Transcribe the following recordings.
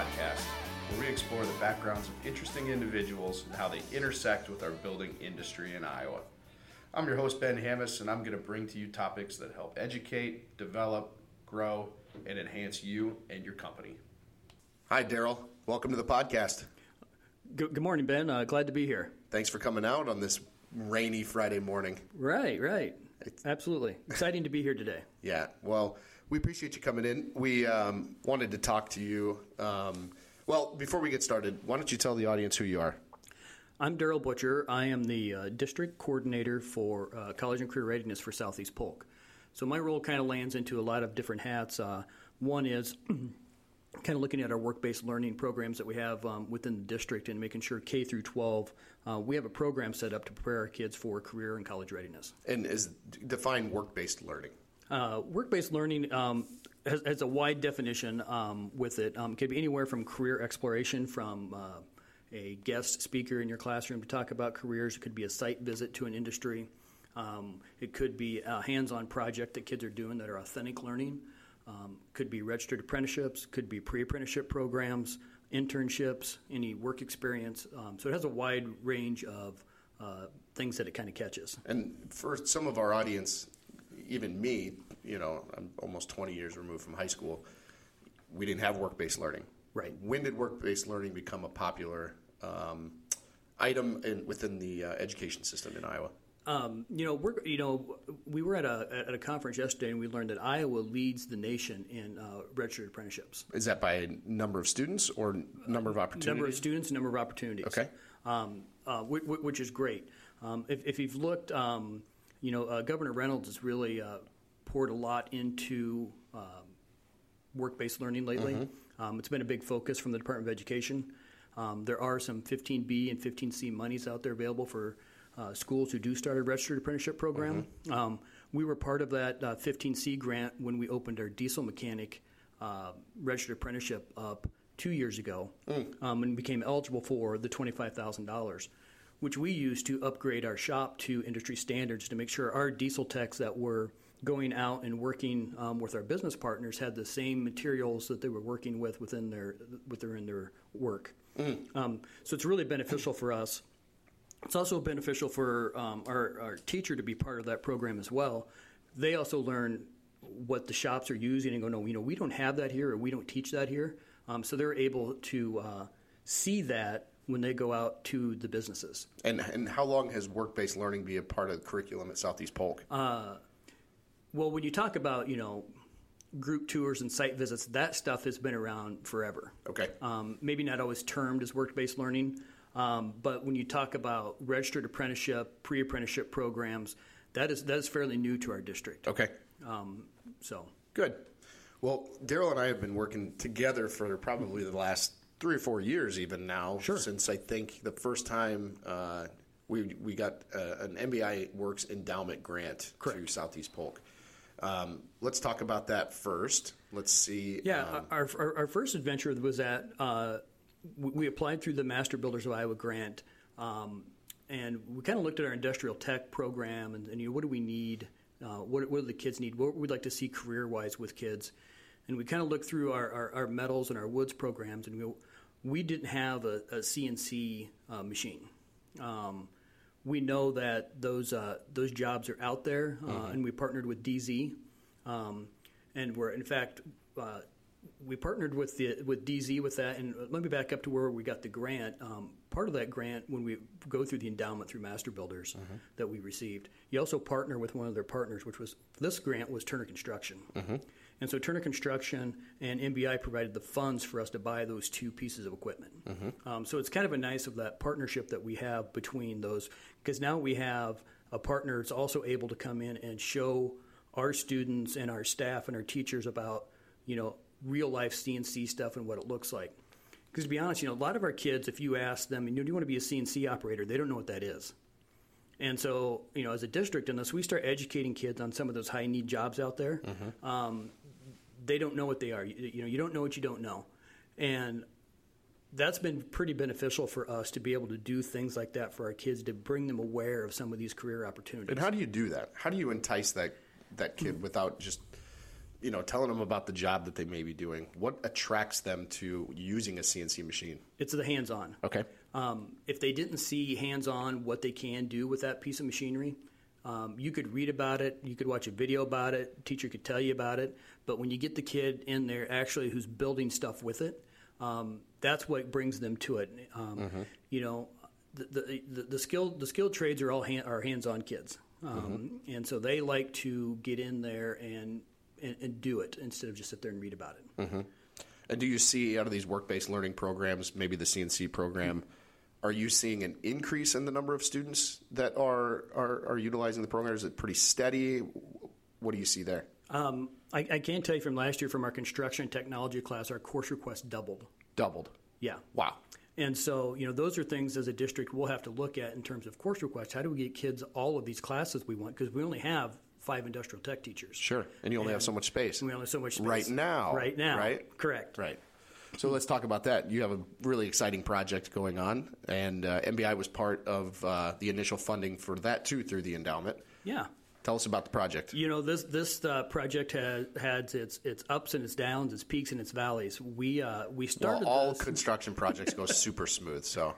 podcast, where we explore the backgrounds of interesting individuals and how they intersect with our building industry in Iowa. I'm your host, Ben Hammes, and I'm going to bring to you topics that help educate, develop, grow, and enhance you and your company. Hi, Darrell. Welcome to the podcast. Good morning, Ben. Glad to be here. Thanks for coming out on this rainy Friday morning. Right. Absolutely. Exciting to be here today. Yeah. Well, we appreciate you coming in. We wanted to talk to you. Well, before we get started, why don't you tell the audience who you are? I'm Darrell Butcher. I am the district coordinator for college and career readiness for Southeast Polk. So my role kind of lands into a lot of different hats. One is kind of looking at our work-based learning programs that we have within the district and making sure K through 12, we have a program set up to prepare our kids for career and college readiness. And define work-based learning. Work-based learning has a wide definition with it. It could be anywhere from career exploration from a guest speaker in your classroom to talk about careers. It could be a site visit to an industry. It could be a hands-on project that kids are doing that are authentic learning. Could be registered apprenticeships, could be pre-apprenticeship programs, internships, any work experience. So it has a wide range of things that it kind of catches. And for some of our audience, even me, you know, I'm almost 20 years removed from high school, we didn't have work-based learning. Right. When did work-based learning become a popular item within the education system in Iowa? We were at a conference yesterday, and we learned that Iowa leads the nation in registered apprenticeships. Is that by number of students or number of opportunities? Number of students, number of opportunities. Okay, which is great. If you've looked, Governor Reynolds has really poured a lot into work-based learning lately. Mm-hmm. It's been a big focus from the Department of Education. There are some 15B and 15C monies out there available for schools who do start a registered apprenticeship program. Mm-hmm. We were part of that 15C grant when we opened our diesel mechanic registered apprenticeship up 2 years ago and became eligible for the $25,000, which we used to upgrade our shop to industry standards to make sure our diesel techs that were going out and working with our business partners had the same materials that they were working with within their work. Mm. So it's really beneficial for us. It's also beneficial for our teacher to be part of that program as well. They also learn what the shops are using and go, no, we don't have that here or we don't teach that here. So they're able to see that when they go out to the businesses. And how long has work-based learning been a part of the curriculum at Southeast Polk? Well, when you talk about, group tours and site visits, that stuff has been around forever. Okay. Maybe not always termed as work-based learning. But when you talk about registered apprenticeship, pre-apprenticeship programs, that is fairly new to our district. Okay. So good. Well, Darrell and I have been working together for probably the last 3 or 4 years, even now. Sure. Since I think the first time we got an MBI Works Endowment grant through Southeast Polk. Let's talk about that first. Let's see. Yeah, our first adventure was at. We applied through the Master Builders of Iowa grant, and we kind of looked at our industrial tech program and what do we need, what do the kids need, what we'd like to see career-wise with kids. And we kind of looked through our metals and our woods programs, and we didn't have a CNC machine. We know that those jobs are out there, mm-hmm. and we partnered with DZ, and we're, in fact, we partnered with DZ with that, and let me back up to where we got the grant. Part of that grant, when we go through the endowment through Master Builders mm-hmm. that we received, you also partner with one of their partners, which was this grant was Turner Construction. Mm-hmm. And so Turner Construction and MBI provided the funds for us to buy those two pieces of equipment. Mm-hmm. So it's kind of a nice of that partnership that we have between those, because now we have a partner that's also able to come in and show our students and our staff and our teachers about, real-life CNC stuff and what it looks like. Because to be honest, a lot of our kids, if you ask them, do you want to be a CNC operator, they don't know what that is. And so, as a district, unless we start educating kids on some of those high-need jobs out there, mm-hmm. They don't know what they are. You don't know what you don't know. And that's been pretty beneficial for us to be able to do things like that for our kids to bring them aware of some of these career opportunities. And how do you do that? How do you entice that kid without just you know, telling them about the job that they may be doing. What attracts them to using a CNC machine? It's the hands-on. Okay. If they didn't see hands-on what they can do with that piece of machinery, you could read about it, you could watch a video about it, teacher could tell you about it, but when you get the kid in there actually who's building stuff with it, that's what brings them to it. You know, the skilled trades are all hands-on kids, and so they like to get in there and do it instead of just sit there and read about it. And do you see out of these work-based learning programs, maybe the CNC program, are you seeing an increase in the number of students that are utilizing the program? Is it pretty steady? What do you see there? I can tell you from last year, from our construction technology class, our course requests doubled. Doubled? Yeah. Wow. And so, you know, those are things as a district we'll have to look at in terms of course requests. How do we get kids all of these classes we want? Because we only have 5 industrial tech teachers. Sure. And you only have so much space. We only have so much space. Right now. Right? Correct. Right. So let's talk about that. You have a really exciting project going on, and MBI was part of the initial funding for that, too, through the endowment. Yeah. Tell us about the project. You know, this project has had its ups and its downs, its peaks and its valleys. We started all construction projects go super smooth, so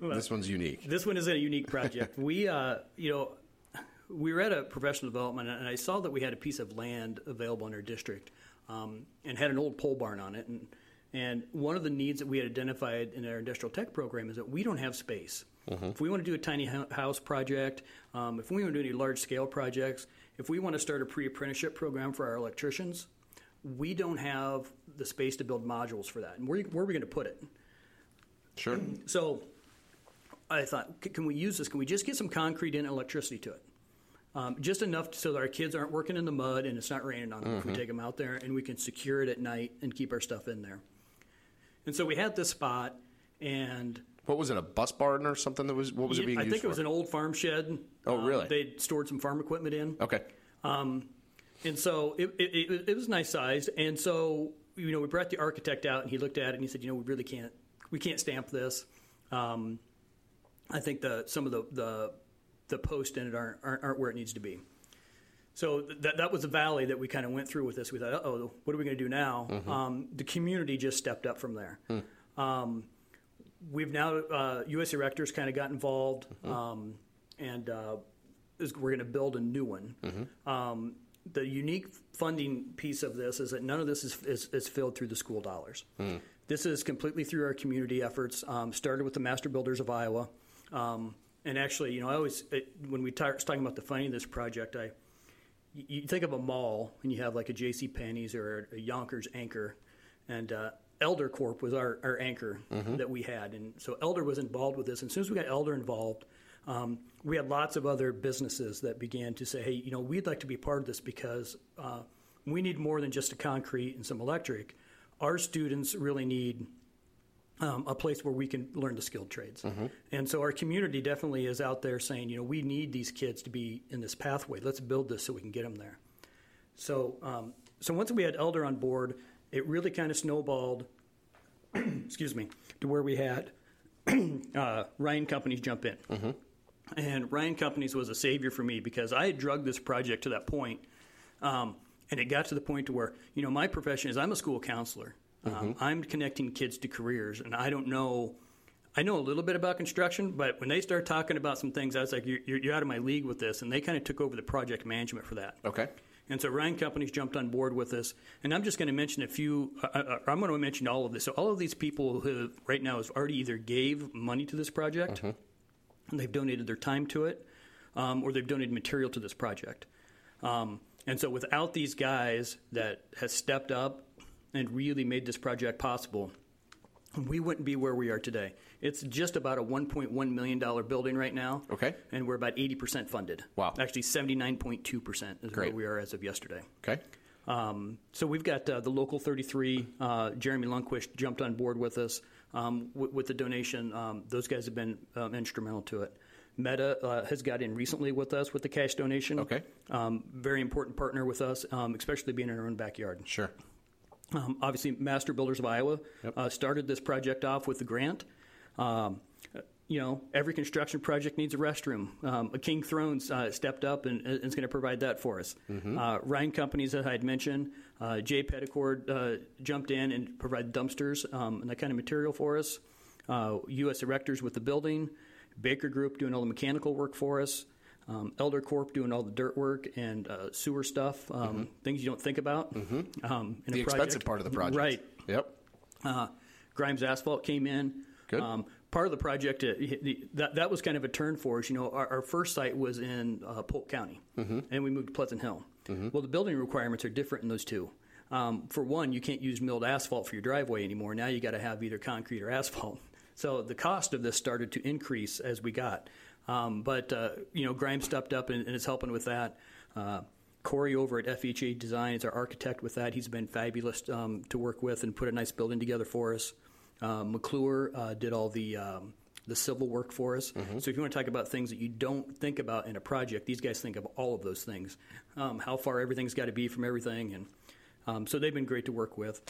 this one's unique. This one is a unique project. We were at a professional development, and I saw that we had a piece of land available in our district, and had an old pole barn on it. And one of the needs that we had identified in our industrial tech program is that we don't have space. If we want to do a tiny house project, if we want to do any large-scale projects, if we want to start a pre-apprenticeship program for our electricians, we don't have the space to build modules for that. And where are we going to put it? Sure. So I thought, can we use this? Can we just get some concrete and electricity to it? Just enough so that our kids aren't working in the mud and it's not raining on them. Can we take them out there and we can secure it at night and keep our stuff in there? And so we had this spot, and... What was it, a bus barn or something? What was it being used for? I think it was an old farm shed. Oh, really? They'd stored some farm equipment in. Okay. And so it was nice sized. And so, you know, we brought the architect out, and he looked at it, and he said, you know, we can't stamp this. I think some of the posts in it aren't where it needs to be. So that was the valley that we kind of went through with this. We thought, uh-oh, what are we going to do now? The community just stepped up from there. We've now, U.S. Erectors kind of got involved, and we're going to build a new one. The unique funding piece of this is that none of this is filled through the school dollars. This is completely through our community efforts, started with the Master Builders of Iowa. And actually, you know, when we start talking about the funding of this project, you think of a mall, and you have like a JCPenney's or a Yonkers anchor, and Elder Corp was our anchor that we had. And so Elder was involved with this. And as soon as we got Elder involved, we had lots of other businesses that began to say, hey, you know, we'd like to be part of this because we need more than just a concrete and some electric. Our students really need a place where we can learn the skilled trades. And so our community definitely is out there saying, you know, we need these kids to be in this pathway. Let's build this so we can get them there. So, once we had Elder on board, it really kind of snowballed, excuse me, to where we had Ryan Companies jump in. And Ryan Companies was a savior for me because I had drugged this project to that point, and it got to the point to where, you know, my profession is I'm a school counselor. I'm connecting kids to careers, and I know a little bit about construction, but when they start talking about some things, I was like, you're out of my league with this, and they kind of took over the project management for that. Okay. And so Ryan Companies jumped on board with us, and I'm just going to mention a few. I'm going to mention all of this. So all of these people who right now have already either gave money to this project, and they've donated their time to it, or they've donated material to this project. And so without these guys that has stepped up and really made this project possible, we wouldn't be where we are today. It's just about a $1.1 million building right now. Okay. And we're about 80% funded. Wow. Actually, 79.2% is where we are as of yesterday. Okay. So we've got the Local 33. Jeremy Lundquist jumped on board with us with the donation. Those guys have been instrumental to it. Meta has got in recently with us with the cash donation. Okay. Very important partner with us, especially being in our own backyard. Sure. Obviously, Master Builders of Iowa started this project off with the grant. You know, every construction project needs a restroom. King Thrones stepped up and is going to provide that for us. Ryan Companies, as I had mentioned, Jay Petticord jumped in and provided dumpsters and that kind of material for us. U.S. Erectors with the building, Baker Group doing all the mechanical work for us, Elder Corp doing all the dirt work and sewer stuff, things you don't think about. Mm-hmm. The expensive part of the project. Right. Yep. Grimes Asphalt came in. Good. Part of the project, that was kind of a turn for us. You know, our first site was in Polk County, and we moved to Pleasant Hill. Mm-hmm. Well, the building requirements are different in those two. For one, you can't use milled asphalt for your driveway anymore. Now you got to have either concrete or asphalt. So the cost of this started to increase as we got. But Grimes stepped up and is helping with that. Corey over at FHA Design is our architect with that. He's been fabulous to work with and put a nice building together for us. McClure did all the civil work for us. Mm-hmm. So if you want to talk about things that you don't think about in a project, these guys think of all of those things, how far everything's got to be from everything. And so they've been great to work with.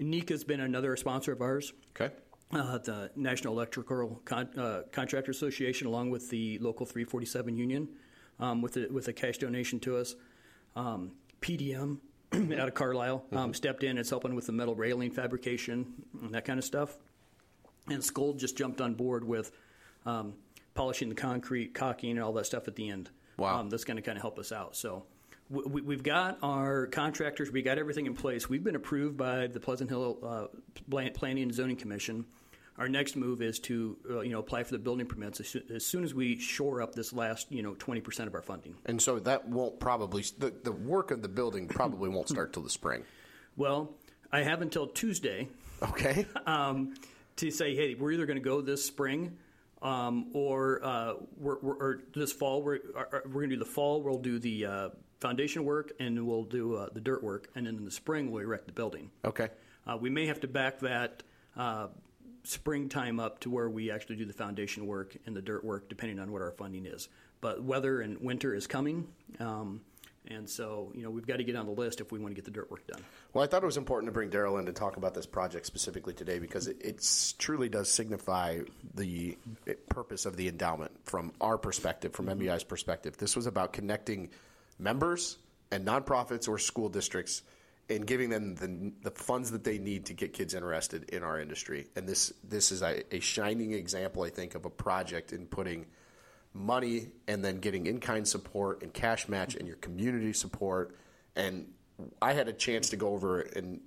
Nika's been another sponsor of ours. Okay. The National Electrical Contractor Association, along with the Local 347 Union, with a cash donation to us. PDM out of Carlisle stepped in. It's helping with the metal railing fabrication and that kind of stuff. And Scold just jumped on board with polishing the concrete, caulking, and all that stuff at the end. Wow. That's going to kind of help us out. So we've got our contractors. We got everything in place. We've been approved by the Pleasant Hill Planning and Zoning Commission. Our next move is to, apply for the building permits as soon as we shore up this last, 20% of our funding. And so that won't probably – the work of the building probably won't start till the spring. Well, I have until Tuesday. Okay. To say, hey, we're either going to go this spring or this fall. We're going to do the fall. We'll do the foundation work and we'll do the dirt work. And then in the spring, we'll erect the building. Okay. We may have to back that springtime up to where we actually do the foundation work and the dirt work, depending on what our funding is. But weather and winter is coming, and so we've got to get on the list if we want to get the dirt work done. Well, I thought it was important to bring Darrell in to talk about this project specifically today because it truly does signify the purpose of the endowment from our perspective, from MBI's perspective. This was about connecting members and nonprofits or school districts and giving them the funds that they need to get kids interested in our industry. And this is a shining example, I think, of a project in putting money and then getting in-kind support and cash match and your community support. And I had a chance to go over and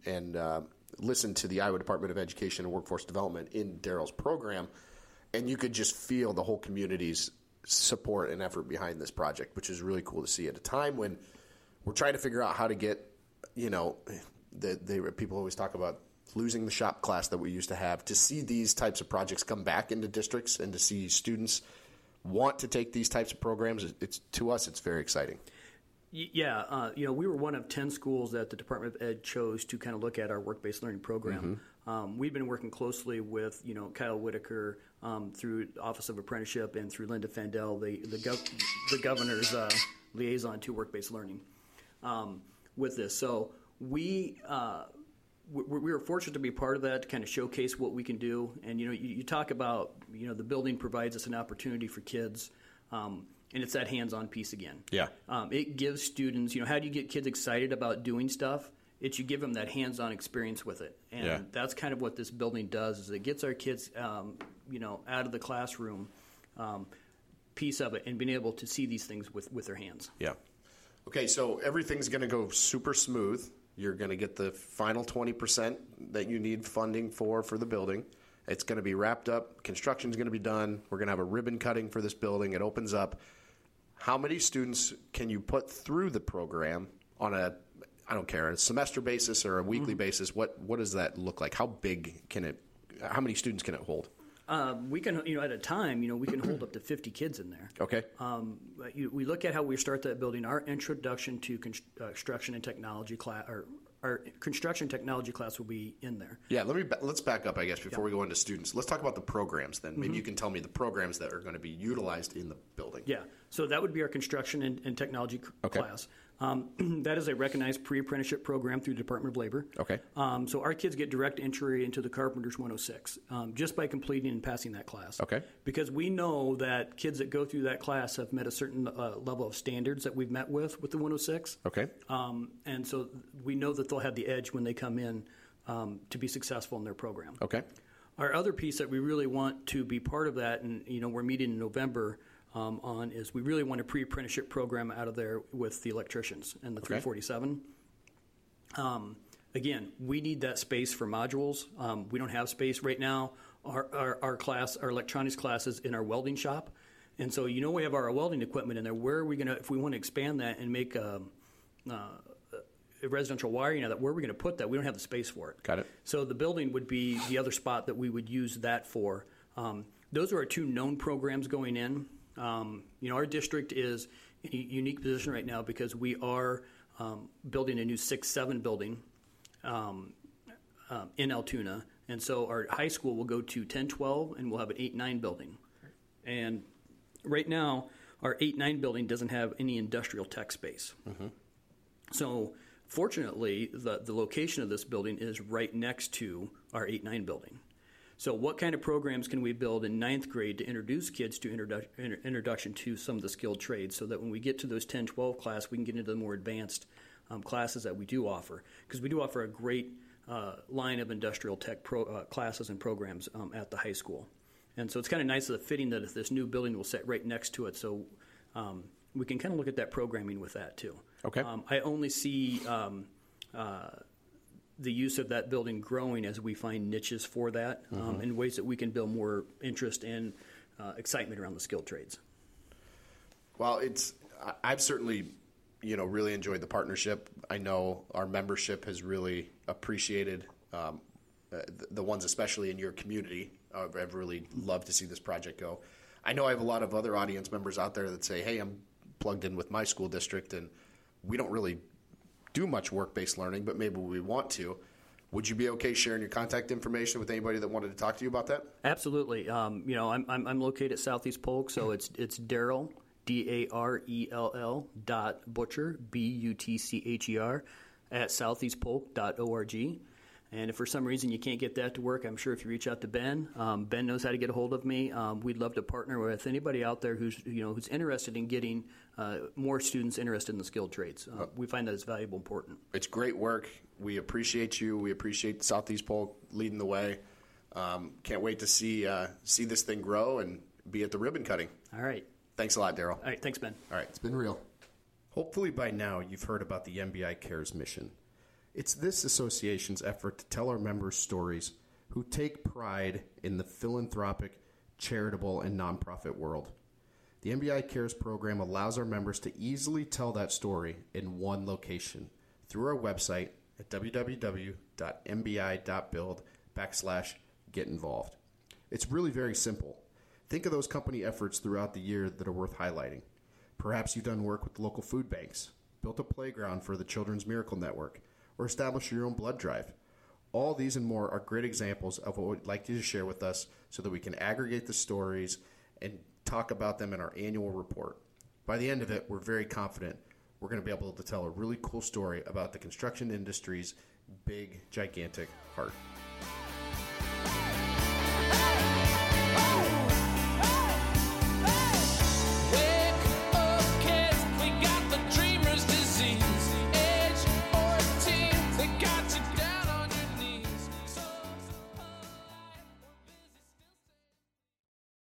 listen to the Iowa Department of Education and Workforce Development in Darrell's program, and you could just feel the whole community's support and effort behind this project, which is really cool to see at a time when we're trying to figure out how to get people always talk about losing the shop class that we used to have. To see these types of projects come back into districts and to see students want to take these types of programs, to us, it's very exciting. Yeah. We were one of 10 schools that the Department of Ed chose to kind of look at our work-based learning program. Mm-hmm. We've been working closely with, Kyle Whitaker through Office of Apprenticeship and through Linda Fandel, the governor's liaison to work-based learning. With this. So we were fortunate to be part of that, to kind of showcase what we can do. And, you talk about, the building provides us an opportunity for kids, and it's that hands-on piece again. Yeah. It gives students, how do you get kids excited about doing stuff? It's you give them that hands-on experience with it. And that's kind of what this building does, is it gets our kids, out of the classroom piece of it and being able to see these things with their hands. Yeah. Okay, so everything's going to go super smooth. You're going to get the final 20% that you need funding for the building. It's going to be wrapped up. Construction's going to be done. We're going to have a ribbon cutting for this building. It opens up. How many students can you put through the program on a semester basis or a weekly basis? What does that look like? How big can it – how many students can it hold? We can, at a time, we can hold up to 50 kids in there. Okay. We look at how we start that building. Our introduction to construction and technology class, or our construction technology class, will be in there. Yeah. Let's back up, I guess, before we go into students. Let's talk about the programs then. Maybe you can tell me the programs that are going to be utilized in the building. Yeah. So that would be our construction and technology class. That is a recognized pre-apprenticeship program through the Department of Labor. Okay. So our kids get direct entry into the Carpenters 106 just by completing and passing that class. Okay. Because we know that kids that go through that class have met a certain level of standards that we've met with the 106. Okay. And so we know that they'll have the edge when they come in to be successful in their program. Okay. Our other piece that we really want to be part of that, and you know we're meeting in November on, is we really want a pre-apprenticeship program out of there with the electricians and the 347. Again, we need that space for modules. We don't have space right now. Our class, our electronics class is in our welding shop. And so you know we have our welding equipment in there. Where are we going to, if we want to expand that and make residential wiring, you know, where are we going to put that? We don't have the space for it. Got it. So the building would be the other spot that we would use that for. Those are our two known programs going in. You know, our district is in a unique position right now because we are building a new 6-7 building in Altoona. And so our high school will go to 10-12, and we'll have an 8-9 building. And right now, our 8-9 building doesn't have any industrial tech space. Mm-hmm. So fortunately, the location of this building is right next to our 8-9 building. So what kind of programs can we build in ninth grade to introduce kids to introduction to some of the skilled trades so that when we get to those 10-12 class, we can get into the more advanced classes that we do offer? Because we do offer a great line of industrial tech classes and programs at the high school. And so it's kind of nice of the fitting that if this new building will sit right next to it. So we can kind of look at that programming with that too. Okay. I only see the use of that building growing as we find niches for that in ways that we can build more interest and excitement around the skilled trades. Well, I've certainly, you know, really enjoyed the partnership. I know our membership has really appreciated the ones, especially in your community. I've really loved to see this project go. I know I have a lot of other audience members out there that say, hey, I'm plugged in with my school district and we don't really do much work-based learning, but maybe we want to. Would you be okay sharing your contact information with anybody that wanted to talk to you about that? Absolutely. You know, I'm located at Southeast Polk, so it's Darrell, D-A-R-E-L-L dot Butcher, B-U-T-C-H-E-R, at southeastpolk.org. And if for some reason you can't get that to work, I'm sure if you reach out to Ben, Ben knows how to get a hold of me. We'd love to partner with anybody out there who's interested in getting more students interested in the skilled trades. We find that it's valuable, important. It's great work. We appreciate you. We appreciate Southeast Polk leading the way. Can't wait to see this thing grow and be at the ribbon cutting. All right. Thanks a lot, Darrell. All right. Thanks, Ben. All right. It's been real. Hopefully by now you've heard about the MBI CARES mission. It's this association's effort to tell our members' stories who take pride in the philanthropic, charitable, and nonprofit world. The MBI CARES program allows our members to easily tell that story in one location through our website at www.mbi.build/get involved. It's really very simple. Think of those company efforts throughout the year that are worth highlighting. Perhaps you've done work with local food banks, built a playground for the Children's Miracle Network, or establish your own blood drive. All these and more are great examples of what we'd like you to share with us so that we can aggregate the stories and talk about them in our annual report. By the end of it, we're very confident we're going to be able to tell a really cool story about the construction industry's big, gigantic heart.